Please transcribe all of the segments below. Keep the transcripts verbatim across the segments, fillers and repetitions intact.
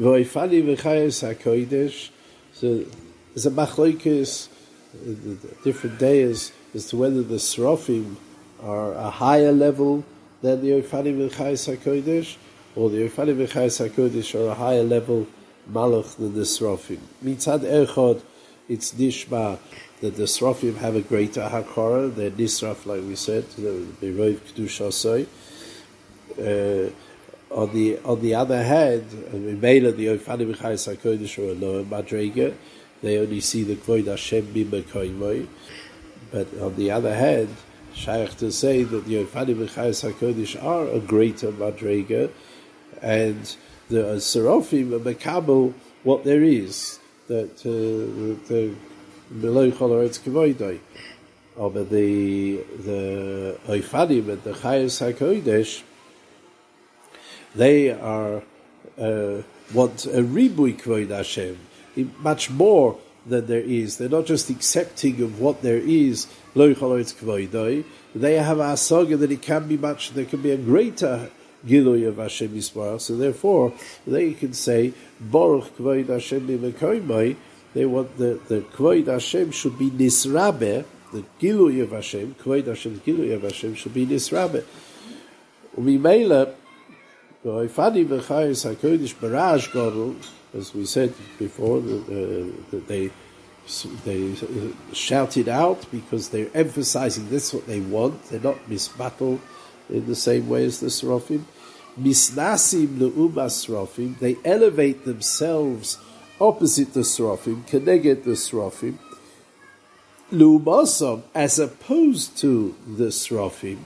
Yorifani v'chayes ha. So there's a Machlokas, different days, as to whether the Serafim are a higher level than the Ofanim v'Chayot HaKodesh, or the Ofanim v'Chayot HaKodesh are a higher level Malach than the Serafim. Mitzad Echad, it's Nishma that the Serafim have a greater Hakara, they're Nisraf, like we said, B'roiv Kedush ha. On the on the other hand, in Melo the Ofanim v'Chayot HaKodesh are a lower Madrega, they only see the Kvod Hashem Bimkomoi. But on the other hand, Shayach to say that the Ofanim v'Chayos HaKodesh are a greater Madrega, and the Serafim are Mekablim what there is, that the Melo Chol Ha'aretz Kavodo. Over the the Ofanim and the Chayos HaKodesh, they are uh, want a ribui Kvod Hashem, much more that there is. They're not just accepting of what there is. They have a asaga that it can be much. There can be a greater gilui of Hashem Yispaar. So therefore, they can say Baruch K'vod Hashem Mimkomo. They want the the Kvod Hashem should be nisrabe. The gilui of Hashem, Kvod Hashem, gilui of Hashem should be nisrabe. U'Melech Keil Chai. As we said before, that, uh, that they they shouted out because they're emphasizing that's what they want. They're not misbattled in the same way as the Serafim. Misnasim le'umas Serafim. They elevate themselves opposite the Serafim, connected the Serafim. Le'umasam, as opposed to the Serafim.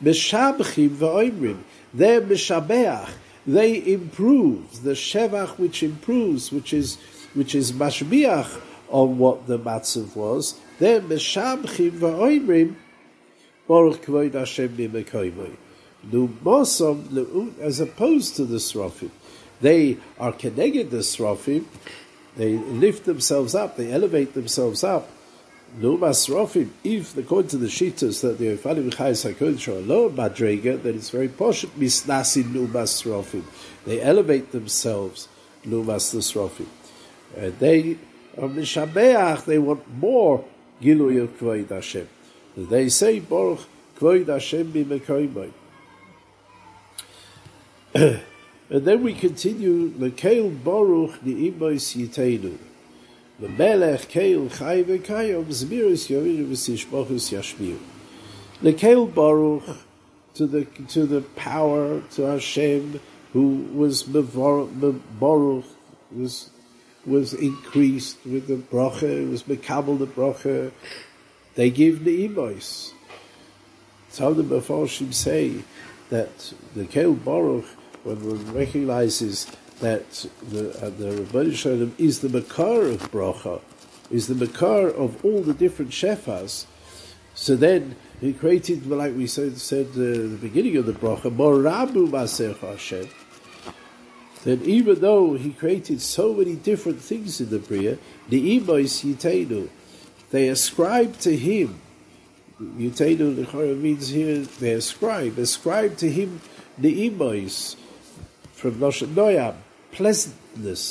Meshabchim v'oimrim. They're meshabeach. They improve the Shayach, which improves, which is which is mashmiah on what the matzav was. Then meshabchim va'oimrim Baruch K'vod Hashem Mimkomo. L'umasam, as opposed to the Serafim, they are connected to the Serafim. They lift themselves up. They elevate themselves up. L'umas Serafim, if according to the shittas that the Ofanim v'Chayos HaKodesh are lower Madrega, then it's very posh. Misnasim l'umas Serafim, they elevate themselves l'umas the Serafim. And they are mishabeach. They want more gilui of Kvod Hashem. They say Baruch Kvod Hashem Mimkomo. And then we continue l'keil Baruch the imois yiteinu. M'Melech Keil Chai v'Kayam Zemirot Yorifani v'chayes ha. L'Keil Baruch, to the to the power, to Hashem who was Baruch, was was increased with the broche, was Mekablim the broche. They give the imois. Some of the Mefarshim say that the L'Keil Baruch, when one recognizes that the uh, the Rebbeinu Shalom is the makar of broche, is the makar of all the different shefas. So then he created, like we said, said uh, the beginning of the broche, morabu b'aser Hashem. Then even though he created so many different things in the Briya, the imois yiteinu, they ascribe to him. Yiteinu l'chara means here they ascribe, ascribe to him the imois. From Noyam, pleasantness,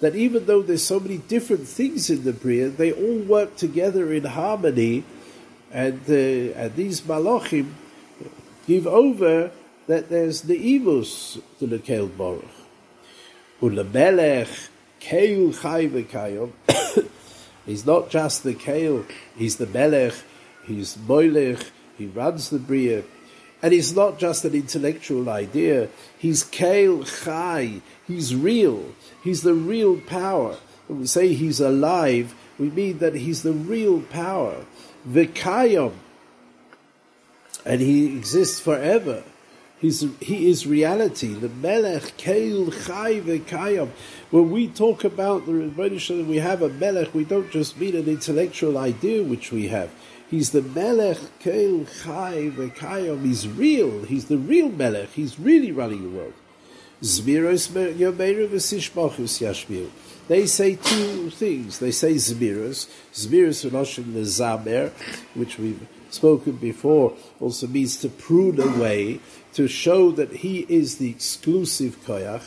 that even though there's so many different things in the Briya, they all work together in harmony, and, uh, and these Malachim give over that there's ne'imus to the L'Keil Baruch. U'Melech Keil Chai v'Kayam. He's not just the Keil, he's the Melech, he's Moilech, he runs the Briya. And it's not just an intellectual idea. He's Kale chai. He's real. He's the real power. When we say he's alive, we mean that he's the real power. V'kayam. And he exists forever. He's, he is reality. The Melech Kale chai v'kayam. When we talk about the Rebbeinu Shalom, we have a Melech, we don't just mean an intellectual idea which we have. He's the Melech Keil Chai v'Kayam. He's real. He's the real Melech. He's really running the world. Zemirot Yomeru v'tishmachos Yashmiu. They say two things. They say Zemirot. Zemirot v'noshen lezamer, which we've spoken before, also means to prune away, to show that he is the exclusive Koyach.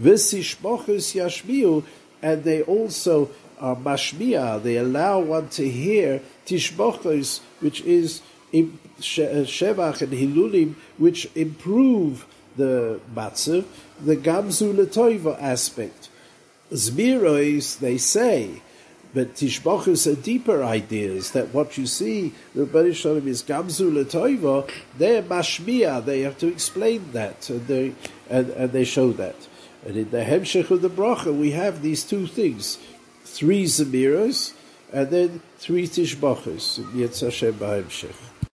V'sishmochus yashmiu, and they also are mashmiah, they allow one to hear tishmachos, which is shevach and hilulim, which improve the matzav, the gamzu letoiva aspect. Zemirot, they say, but tishmachos are deeper ideas, that what you see, the Rebbeinu Shalom is gamzu letoiva, they're mashmiah, they have to explain that, and they, and, and they show that. And in the hemshech of the broche, we have these two things, three Zemirot, and then three Tishmachos, in Yetz Hashem b'hemshech.